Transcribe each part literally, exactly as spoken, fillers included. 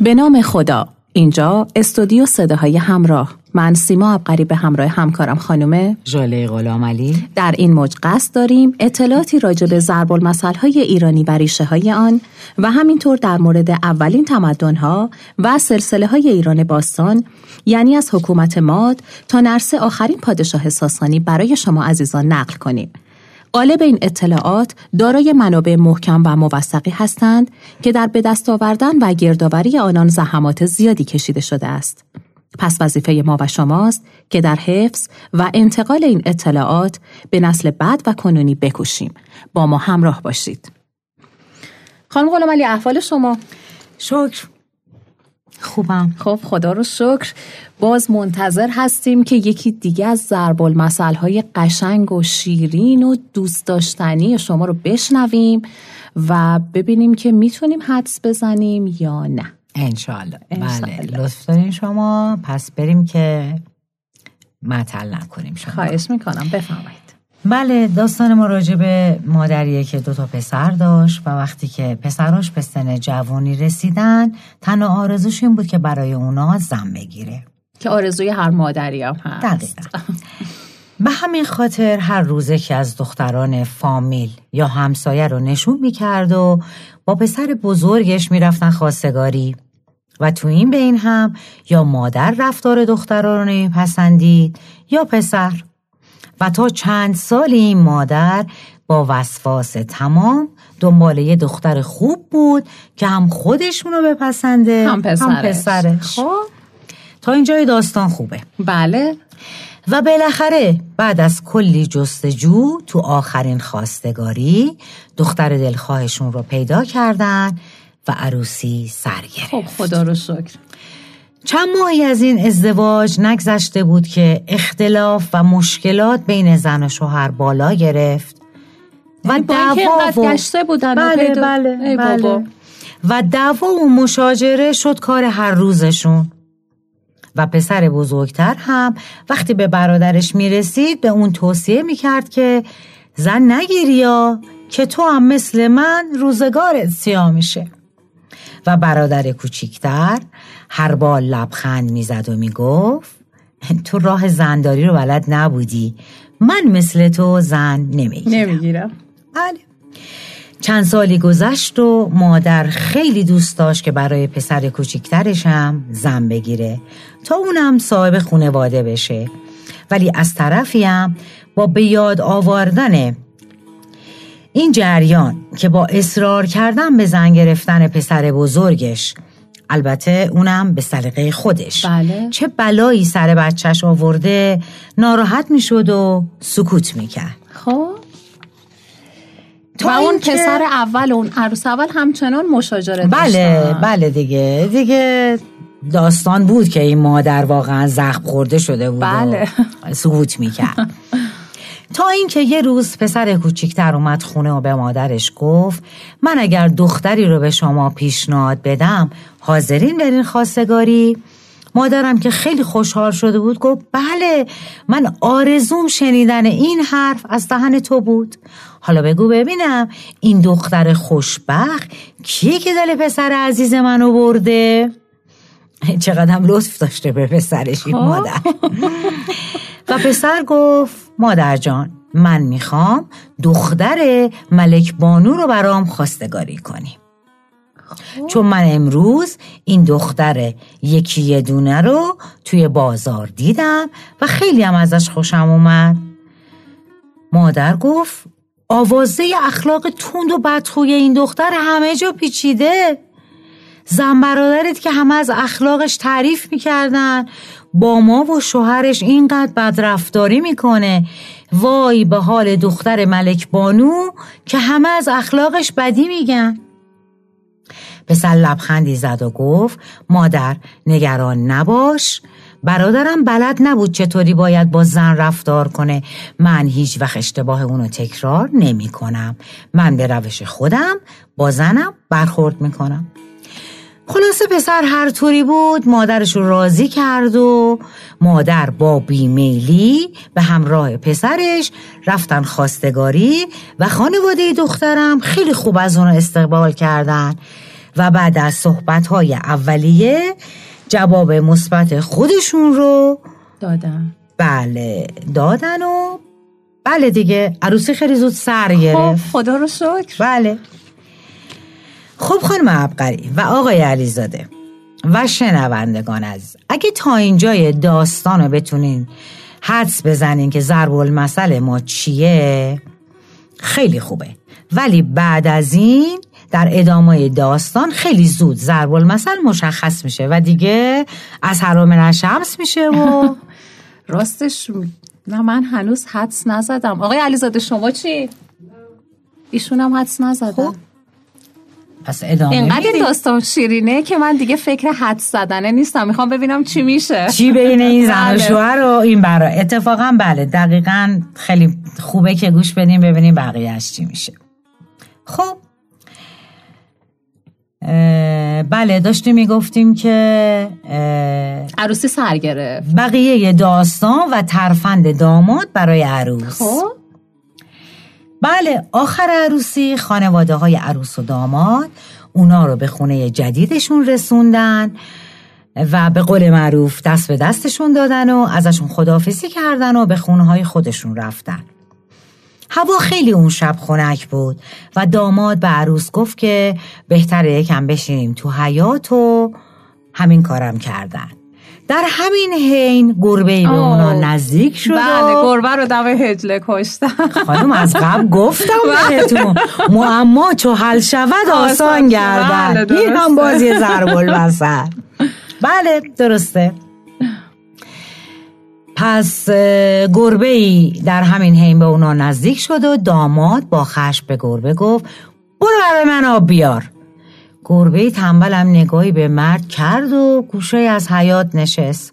به نام خدا. اینجا استودیو صداهای همراه. من سیما عبقری به همراه همکارم خانم ژاله غلامعلی در این موج قصد داریم اطلاعاتی راجع به ضرب‌المثل‌های ایرانی و ریشه‌های آن و همینطور در مورد اولین تمدن‌ها و سلسله‌های ایران باستان، یعنی از حکومت ماد تا نرس آخرین پادشاه ساسانی، برای شما عزیزان نقل کنیم. غالب این اطلاعات دارای منابع محکم و موثقی هستند که در به دست آوردن و گردآوری آنان زحمات زیادی کشیده شده است. پس وظیفه ما و شماست که در حفظ و انتقال این اطلاعات به نسل بعد و کنونی بکوشیم. با ما همراه باشید. خانم غلامعلی، احوال شما؟ شکر. خوبم. خب خدا رو شکر. باز منتظر هستیم که یکی دیگه از ضرب‌المثل‌های قشنگ و شیرین و دوست داشتنی شما رو بشنویم و ببینیم که میتونیم حدس بزنیم یا نه. انشالله. بله، لطف دارین شما. پس بریم که معطل نکنیم شما. خواهش میکنم، بفرمایید. بله، داستان ما راجع به مادریه که دو تا پسر داشت و وقتی که پسراش به سن جوانی رسیدن، تنها آرزوش این بود که برای اونا زن بگیره، که آرزوی هر مادری هم هست. به همین خاطر هر روزه که از دختران فامیل یا همسایه رو نشون میکرد و با پسر بزرگش میرفتن خواستگاری و تو این بین هم یا مادر رفتار دختران رو نمیپسندید یا پسر، و تا چند سالی این مادر با وسواس تمام دنبال یه دختر خوب بود که هم خودشونو بپسنده هم پسرش, هم پسرش. خب تا اینجای داستان خوبه. بله. و بالاخره بعد از کلی جستجو تو آخرین خواستگاری دختر دلخواهشون رو پیدا کردن و عروسی سر گرفت. خب خدا رو شکر. چند ماهی از این ازدواج نگذشته بود که اختلاف و مشکلات بین زن و شوهر بالا گرفت و دعوا و گشته بودن. بله بله بله. و دعوا و مشاجره شد کار هر روزشون و پسر بزرگتر هم وقتی به برادرش میرسید به اون توصیه میکرد که زن نگیریا که تو هم مثل من روزگارت سیاه میشه. و برادر کوچیکتر هر بار لبخند میزد و میگفت تو راه زنداری رو بلد نبودی، من مثل تو زن نمیگیرم, نمیگیرم. بله. چند سالی گذشت و مادر خیلی دوست داشت که برای پسر کوچیکترش هم زن بگیره تا اونم صاحب خانواده بشه، ولی از طرفی هم با به یاد آوردن این جریان که با اصرار کردن به زن گرفتن پسر بزرگش، البته اونم به سلیقه خودش، بله، چه بلایی سر بچهش آورده، ناراحت می شد و سکوت می کرد. خب و اون پسر اول، اون عروس اول همچنان مشاجره داشتن. بله بله دیگه دیگه داستان بود که این مادر واقعا زخم خورده شده بود. بله. سکوت می کرد تا اینکه یه روز پسر کوچیکتر اومد خونه و به مادرش گفت من اگر دختری رو به شما پیشنهاد بدم حاضرین برین خواستگاری؟ مادرم که خیلی خوشحال شده بود گفت بله، من آرزوم شنیدن این حرف از دهن تو بود. حالا بگو ببینم این دختر خوشبخت کیه که دل پسر عزیز منو برده؟ چقدر هم لطف داشته به پسرش این مادر. و پسر گفت مادر جان، من میخوام دختر ملک بانو رو برام خواستگاری کنی. خوب. چون من امروز این دختر یکی یه دونه رو توی بازار دیدم و خیلی هم ازش خوشم اومد. مادر گفت آوازه اخلاق توند و بدخوی این دختر همه جا پیچیده. زن برادرت که همه از اخلاقش تعریف میکردن، با ما و شوهرش اینقدر بدرفتاری میکنه. وای به حال دختر ملک بانو که همه از اخلاقش بدی میگن. پسر لبخندی زد و گفت مادر نگران نباش، برادرم بلد نبود چطوری باید با زن رفتار کنه. من هیچ وقت اشتباه اونو تکرار نمی کنم. من به روش خودم با زنم برخورد میکنم. خلاصه پسر هر طوری بود مادرش رو راضی کرد و مادر با بیمیلی به همراه پسرش رفتن خواستگاری و خانواده دخترم خیلی خوب از اون استقبال کردن و بعد از صحبت‌های اولیه جواب مثبت خودشون رو دادن. بله دادن و بله دیگه عروسی خیلی زود سر گرفت. خب خدا رو شکر. بله. خب خانم عبقری و آقای علیزاده و شنوندگان عزیز، اگه تا اینجای داستان رو بتونین حدس بزنین که ضرب المثل ما چیه خیلی خوبه، ولی بعد از این در ادامه داستان خیلی زود ضرب المثل مشخص میشه و دیگه از هرامن شمس میشه و راستش نه من هنوز حدس نزدم. آقای علیزاده شما چی؟ ایشون هم حدس نزدن. پس ادامه اینقدر میدید. داستان شیرینه که من دیگه فکر حدس زدنه نیستم، میخوام ببینم چی میشه، چی بین این زن و شوهر و این برا. اتفاقا بله دقیقاً خیلی خوبه که گوش بدیم ببینیم بقیهش چی میشه. خب بله داشتیم میگفتیم که عروسی سر گرفت، بقیه داستان و ترفند داماد برای عروس. خب بله آخر عروسی خانواده های عروس و داماد اونا رو به خونه جدیدشون رسوندن و به قول معروف دست به دستشون دادن و ازشون خداحافظی کردن و به خونه های خودشون رفتن. هوا خیلی اون شب خنک بود و داماد به عروس گفت که بهتره یکم بشینیم تو حیاط و همین کارم کردن. در همین حین گربه‌ای به اونا نزدیک شد. بله گربه رو دم هجله کشتن. خانم از قبل گفتم بهتون معما چو حل شود آسان گردد. این هم بازی ضرب المثل. بله درسته. پس گربه‌ای در همین حین به اونا نزدیک شد و داماد با خشم به گربه گفت برو برای من آب بیار. گربه تنبلم نگاهی به مرد کرد و گوشه از حیاط نشست.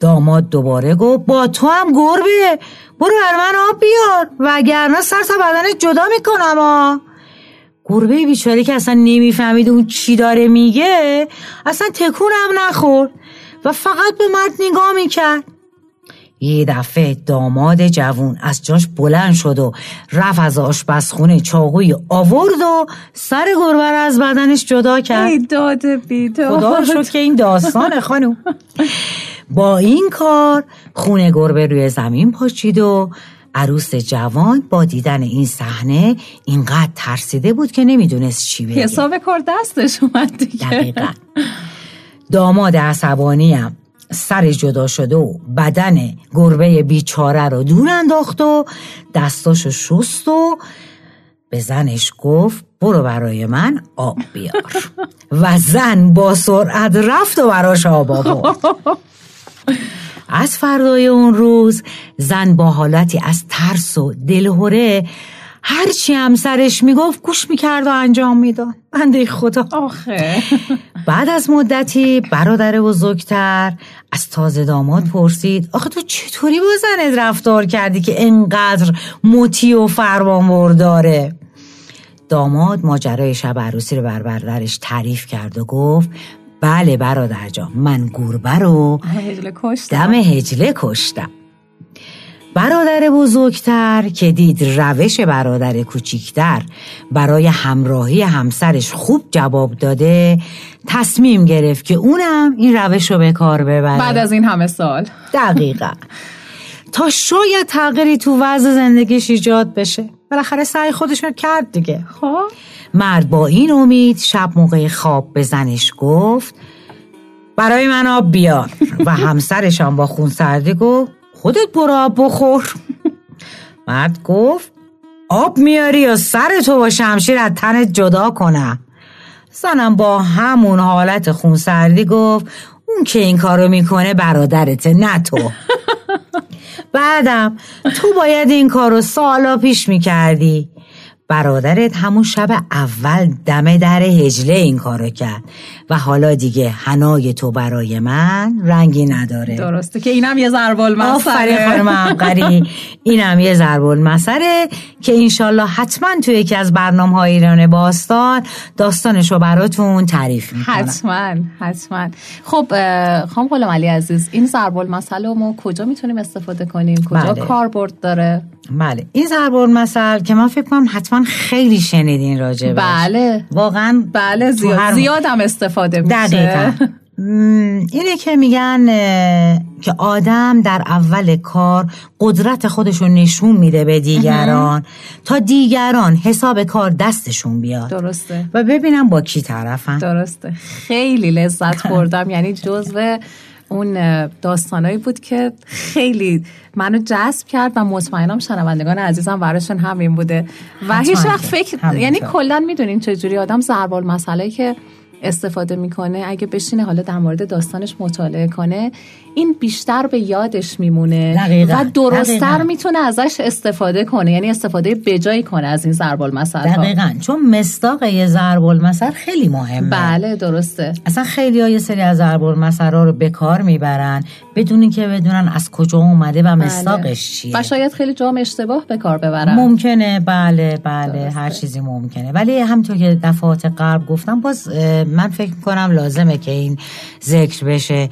داماد دوباره گفت با تو هم گربه، برو بر من آب بیار وگرنه سر تا بدنت جدا میکنم. آ گربه بیچاره که اصلا نمیفهمید اون چی داره میگه اصلا تکونم نخورد و فقط به مرد نگاه میکرد. یه دفعه داماد جوون از جاش بلند شد و رفت از آشپزخونه چاقوی آورد و سر گربه را از بدنش جدا کرد. ای داده بیداد. خدا شد که این داستانه خانم. با این کار خون گربه روی زمین پاشید و عروس جوان با دیدن این صحنه اینقدر ترسیده بود که نمیدونست چی بگه. حساب کار دستش اومد دیگه. دقیقا. داماد عصبانیم سر جدا شده و بدن گربه بیچاره رو دور انداخت و دستاشو شست و به زنش گفت برو برای من آب بیار و زن با سرعت رفت و براش آب آورد. از فردای اون روز زن با حالتی از ترس و دلهوره هرچی همسرش میگفت گوش میکرد و انجام میداد. بنده خدا. آخه بعد از مدتی برادر بزرگتر از تازه داماد پرسید آخه تو چطوری با زنت رفتار کردی که انقدر مطیع و فرمانبرداره؟ داماد ماجرای شب عروسی رو بر برادرش تعریف کرد و گفت بله برادر جان من گربه رو دم هجله کشتم. برادر بزرگتر که دید روش برادر کوچیکتر برای همراهی همسرش خوب جواب داده تصمیم گرفت که اونم این روش رو به کار ببره. بعد از این همه سال. دقیقا. تا شاید تغییری تو وضع زندگیش ایجاد بشه. بالاخره سعی خودش رو کرد دیگه. خب مرد با این امید شب موقع خواب به زنش گفت برای من آب بیار و همسرش هم با خونسردی گفت خودت برو آب بخور. مرد گفت آب میاری یا سرتو با شمشیر از تنت جدا کنم؟ زنم با همون حالت خونسردی گفت اون که این کارو میکنه برادرته نه تو. بعدم تو باید این کارو سالا پیش میکردی. برادرت همون شب اول دم در هجله این کارو کرد و حالا دیگه حنای تو برای من رنگی نداره. درسته که اینم یه ضرب المثله. آفرین خانم عبقری. اینم یه ضرب المثله که انشالله حتما توی یکی از برنامه‌های ایران باستان داستانشو براتون تعریف می‌کنم. حتما حتما. خب خانم غلامعلی عزیز این ضرب المثله ما کجا میتونیم استفاده کنیم؟ کجا بله. کاربرد داره؟ بله این ضربان مثل که من فکر کنم حتما خیلی شنیدین راجع بهش. بله واقعا بله زیاد هر... زیاد هم استفاده میشه. دقیقاً اینه که میگن که آدم در اول کار قدرت خودش رو نشون میده به دیگران تا دیگران حساب کار دستشون بیاد. درسته. و ببینم با کی طرفن. درسته. خیلی لذت بردم. یعنی جزو اون داستانایی بود که خیلی منو جذب کرد و مطمئنم شنوندگان عزیزم براشون همین بوده و هیچ وقت فکر یعنی کلا میدونین چجوری آدم ضرب المثلایی که استفاده میکنه اگه بشینه حالا در مورد داستانش مطالعه کنه این بیشتر به یادش میمونه. دقیقا. و درست‌تر میتونه ازش استفاده کنه یعنی استفاده بجایی کنه از این ضرب المثل ها. دقیقاً چون مصداق یه ضرب المثل خیلی مهمه. بله درسته. اصلا خیلی‌ها یه سری از ضرب المثل ها رو به کار میبرن بدون اینکه بدونن از کجا اومده و مصداقش چیه. و شاید خیلی جا اشتباه به کار ببرن. ممکنه بله بله درسته. هر چیزی ممکنه. ولی همونطور که دفعات قبل گفتم باز من فکر می‌کنم لازمه که این ذکر بشه.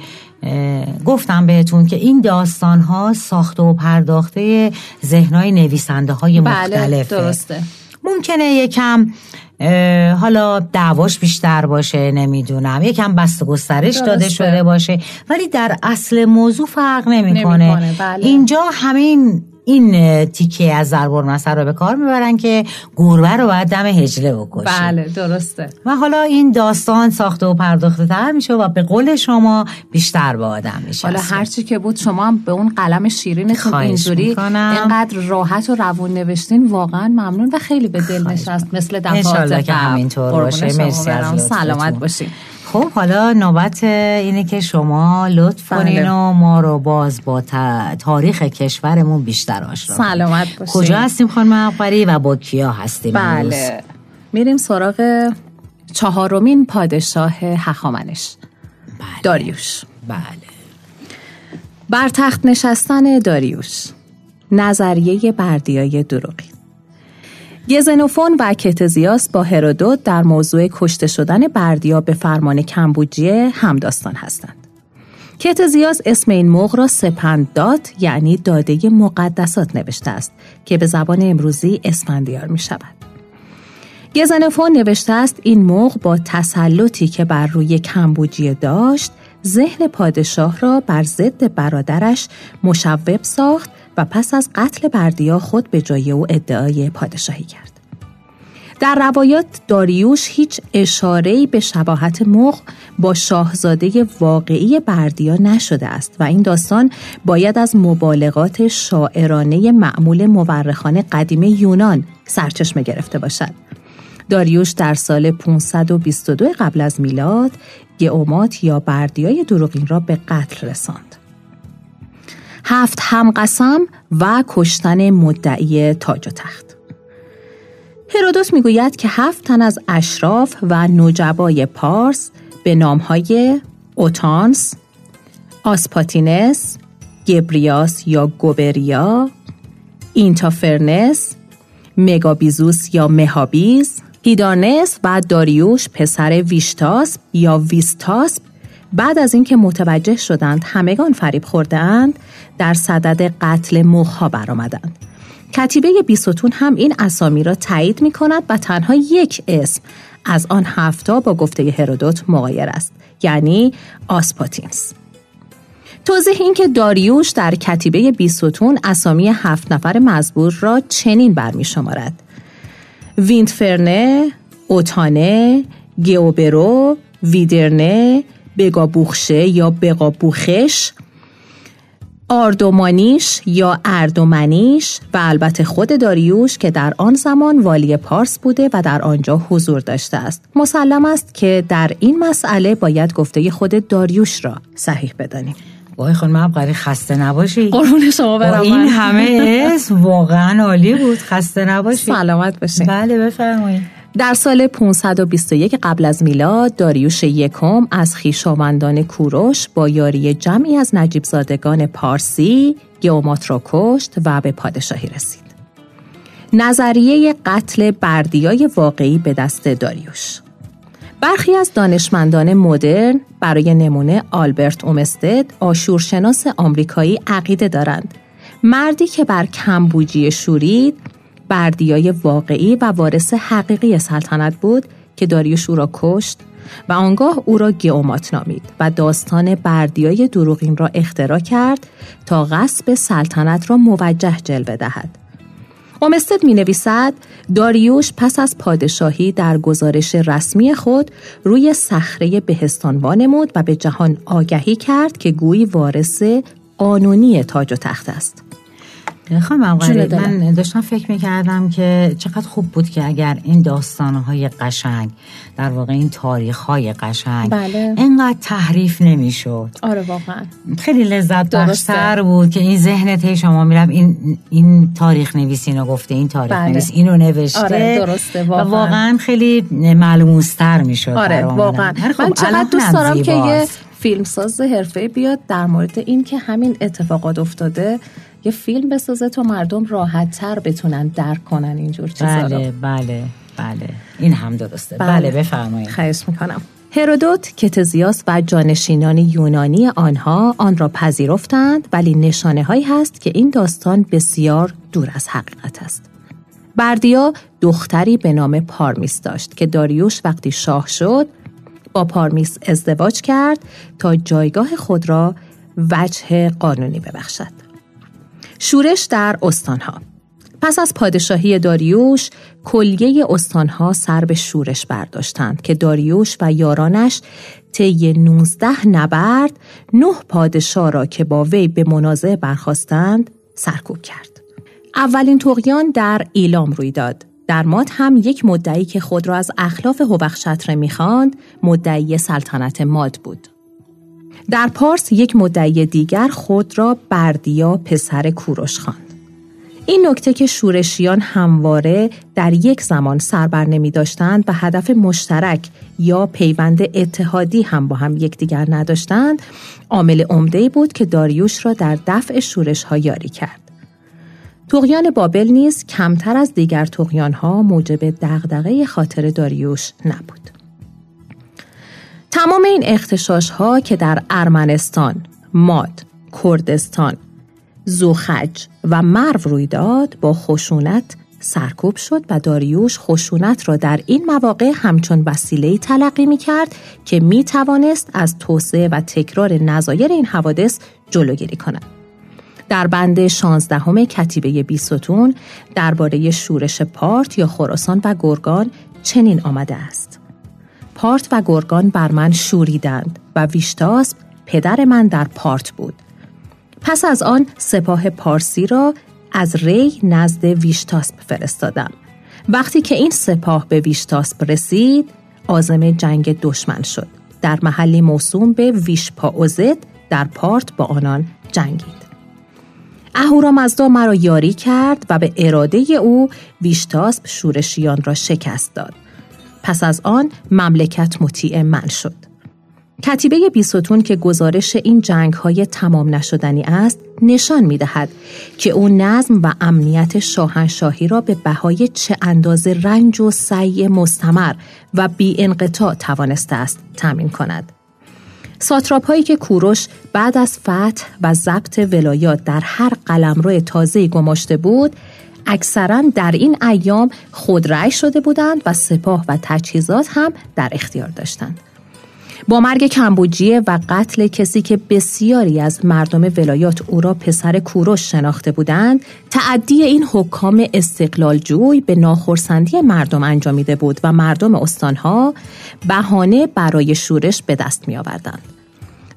گفتم بهتون که این داستان ها ساخته و پرداخته ذهن‌های نویسنده های مختلفه. بله درسته. ممکنه یکم حالا دعواش بیشتر باشه نمیدونم یکم بست و گسترش داده شده باشه ولی در اصل موضوع فرق نمی‌کنه. نمی بله. اینجا همین این تیکه از ضرب المثل رو به کار میبرن که گربه رو باید دم هجله بکشه. بله درسته. و حالا این داستان ساخته و پرداخته تر میشه و به قول شما بیشتر با آدم میشه. حالا هرچی که بود شما هم به اون قلم شیرینتون اینجوری اینقدر راحت و روون نوشتین واقعا ممنون و خیلی به دل نشست مثل دفعات که همینطور باشه. مرسی از لطفتون. سلامت باشین. خب حالا نوبت اینه که شما لطف کنین و ما رو باز با تاریخ کشورمون بیشتر آشنا کنین. سلامت باشین. کجا هستیم خانم عبقری و با کیا هستیم؟ بله میریم سراغ چهارمین پادشاه هخامنش. بله. داریوش. بله. بر تخت نشستن داریوش. نظریه بردیای دروغین. گزنفون و کتزیاس با هرودوت در موضوع کشته شدن بردیا به فرمان کمبوجیه همداستان هستند. کتزیاس اسم این مغ را سپندات یعنی داده مقدسات نوشته است که به زبان امروزی اسفندیار می شود. گزنفون نوشته است این مغ با تسلطی که بر روی کمبوجیه داشت ذهن پادشاه را بر ضد برادرش مشوب ساخت و پس از قتل بردیا خود به جای او ادعای پادشاهی کرد. در روایات داریوش هیچ اشاره‌ای به شباهت مغ با شاهزاده واقعی بردیا نشده است و این داستان باید از مبالغات شاعرانه معمول مورخان قدیم یونان سرچشمه گرفته باشد. داریوش در سال پانصد و بیست و دو قبل از میلاد گئومات یا بردیای دروغین را به قتل رساند. هفت همقسم و کشتن مدعی تاج و تخت. هرودوت میگوید که هفت تن از اشراف و نجبای پارس به نامهای اوتانس، آسپاتینس، گبریاس یا گوبریا، اینتافرنس، مگابیزوس یا مهابیز، هیدانس و داریوش پسر ویشتاس یا ویشتاس بعد از اینکه متوجه شدند همگان فریب خوردند در صدد قتل مغ‌ها برآمدند. کتیبه بیستون هم این اسامی را تایید می‌کند و تنها یک اسم از آن هفتا با گفته هرودوت مغایر است یعنی آسپاتینس. توضیح این که داریوش در کتیبه بیستون اسامی هفت نفر مزبور را چنین برمی‌شمارد: ویندفرنه، اوتانه، گئوبرو، ویدرنه، بگابوخش یا بگابوخش، آردومانیش یا اردومنیش و البته خود داریوش که در آن زمان والی پارس بوده و در آنجا حضور داشته است. مسلم است که در این مسئله باید گفته خود داریوش را صحیح بدانیم. وای خانم عبقری خسته نباشی. قربون شما برم. این همه اسم واقعا عالی بود. خسته نباشی. سلامت باشی. بله بفرمایید. در سال پانصد و بیست و یک قبل از میلاد داریوش یکم از خویشاوندان کوروش با یاری جمعی از نجیب زادگان پارسی گئومات را کشت و به پادشاهی رسید. نظریه قتل بردیای واقعی به دست داریوش. برخی از دانشمندان مدرن برای نمونه آلبرت اومستد آشورشناس آمریکایی عقیده دارند مردی که بر کمبوجیه شورید، بردیای واقعی و وارث حقیقی سلطنت بود که داریوش او را کشت و آنگاه او را گئومات نامید و داستان بردیای دروغین را اختراع کرد تا غصب سلطنت را موجه جلوه دهد. اومستد می نویسد داریوش پس از پادشاهی در گزارش رسمی خود روی صخره بهستان وانمود و به جهان آگهی کرد که گویی وارث قانونی تاج و تخت است. خانم عبقری، من داشتم فکر میکردم که چقدر خوب بود که اگر این داستانهای قشنگ، در واقع این تاریخهای قشنگ، بله، اینقدر تحریف نمیشد. آره واقعا خیلی لذت بخشتر بود که این ذهنته شما میرم این این تاریخ نویس اینو گفته، این تاریخ بله. نویس اینو نوشته. آره درسته، واقعا و واقعا خیلی ملموس‌تر میشد. آره واقعا من چقدر دوست دارم که یه فیلمساز حرفه‌ای بیاد در مورد این که همین اتفاقات افتاده یه فیلم بسازه تا مردم راحت‌تر بتونن درک کنن اینجور چیزا رو. بله بله بله این هم درسته. بله, بله بفرمایید. خواهش میکنم. هرودوت، کتزیاس و جانشینان یونانی آنها آن را پذیرفتند، ولی نشانه هایی هست که این داستان بسیار دور از حقیقت است. بردیا دختری به نام پارمیس داشت که داریوش وقتی شاه شد با پارمیس ازدواج کرد تا جایگاه خود را وجه قانونی ببخشد. شورش در استانها. پس از پادشاهی داریوش کلیه استانها سر به شورش برداشتند که داریوش و یارانش طی نوزده نبرد نه پادشاه را که با وی به منازعه برخاستند سرکوب کرد. اولین طغیان در ایلام روی داد. در مات هم یک مدعی که خود را از اخلاف هوبخشتره می‌خواند، مدعی سلطنت ماد بود. در پارس یک مدعی دیگر خود را بردیا پسر کوروش خواند. این نکته که شورشیان همواره در یک زمان سر بر نمی داشتند و هدف مشترک یا پیوند اتحادی هم با هم یکدیگر نداشتند، عامل عمده‌ای بود که داریوش را در دفع شورش‌ها یاری کرد. طغیان بابل نیز کمتر از دیگر طغیان‌ها موجب دغدغه خاطر داریوش نبود. تمام این اغتشاش‌ها که در ارمنستان، ماد، کردستان، زوخج و مرو روی داد، با خشونت سرکوب شد و داریوش خشونت را در این مواقع همچون وسیله‌ای تلقی می‌کرد که می‌توانست از توسعه و تکرار نظایر این حوادث جلوگیری کند. در بند شانزدهم کتیبه بیستون درباره شورش پارت یا خراسان و گرگان چنین آمده است: پارت و گرگان بر من شوریدند و ویشتاس پدر من در پارت بود. پس از آن سپاه پارسی را از ری نزد ویشتاس فرستادم. وقتی که این سپاه به ویشتاس رسید، عازم جنگ دشمن شد. در محلی موسوم به ویشپاوزد در پارت با آنان جنگید. اهورا مزدا مرا یاری کرد و به اراده او ویشتاس شورشیان را شکست داد. پس از آن مملکت مطیع من شد. کتیبه بیستون که گزارش این جنگ‌های تمام نشدنی است، نشان می‌دهد که او نظم و امنیت شاهنشاهی را به بهای چه اندازه رنج و سعی مستمر و بی‌انقطاع توانسته است تامین کند. ساتراپ‌هایی که کوروش بعد از فتح و ضبط ولایات در هر قلمرو تازه‌ای گماشته بود، اکثراً در این ایام خودرأی شده بودند و سپاه و تجهیزات هم در اختیار داشتند. با مرگ کمبوجیه و قتل کسی که بسیاری از مردم ولایات او را پسر کوروش شناخته بودند، تعدی این حکام استقلالجوی به ناخرسندی مردم انجامیده بود و مردم استانها بهانه برای شورش به دست می آوردند.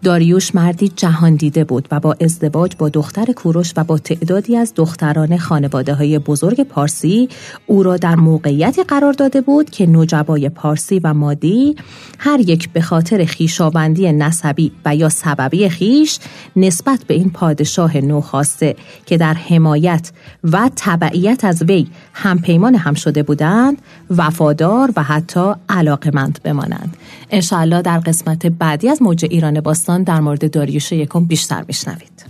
داریوش مردی جهان دیده بود و با ازدواج با دختر کوروش و با تعدادی از دختران خانواده‌های بزرگ پارسی او را در موقعیتی قرار داده بود که نجبای پارسی و مادی هر یک به خاطر خویشاوندی نسبی و یا سببی خویش نسبت به این پادشاه نوخاسته که در حمایت و تبعیت از وی همپیمان هم شده بودند وفادار و حتی علاقمند بمانند. انشاءالله در قسمت بعدی از موج ایران باستان در مورد داریوش یکم بیشتر میشنوید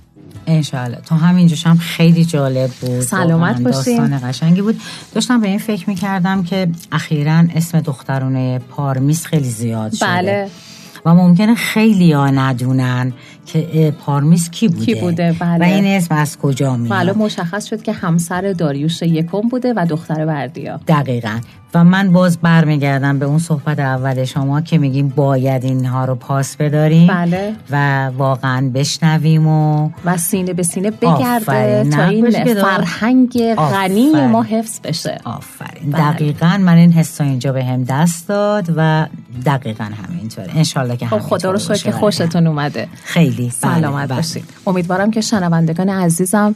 ان شاء الله. تو همینجاش هم خیلی جالب بود. سلامت باشین. داستان قشنگی بود. داشتم به این فکر می‌کردم که اخیراً اسم دخترونه پارمیس خیلی زیاد شده. بله. و ممکنه خیلی ها ندونن که پارمیس کی بوده, کی بوده؟ بله. و این اسم از کجا میاد. معلوم مشخص شد که همسر داریوش یکم بوده و دختر بردیا. دقیقاً. و من باز برمیگردم به اون صحبت اول شما که میگیم باید اینها رو پاس بداریم. بله. و واقعاً بشنویم و و سینه به سینه بگرده تا این فرهنگ غنی ما حفظ بشه. آفرین. بله. دقیقاً من این حسو اینجا به هم دست داد و دقیقاً همینطوره. ان شاءالله که همینطوره. خدا رو شکر که خوشتون اومده. خیلی سلامت باشید. امیدوارم که شنوندگان عزیزم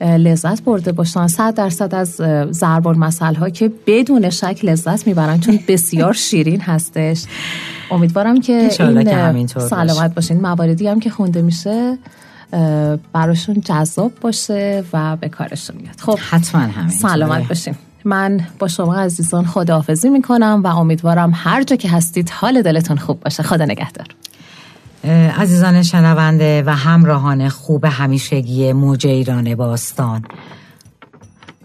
لذت برده باشن. صد درصد از ضرب المثل ها که بدون شک لذت میبرن چون بسیار شیرین هستش. امیدوارم که این سلامت باشین. مواردی هم که خونده میشه براشون جذاب باشه و به کارشون میاد. خب حتما همین سلامت باشین. من با شما عزیزان خداحافظی میکنم و امیدوارم هر جا که هستید حال دلتون خوب باشه. خدا نگهدار. عزیزان شنونده و همراهان خوب همیشگی موج ایران باستان،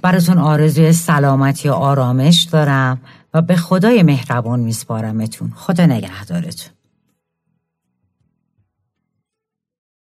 براتون آرزوی سلامتی و آرامش دارم و به خدای مهربان میسپارمتون. خدا نگهدارتون.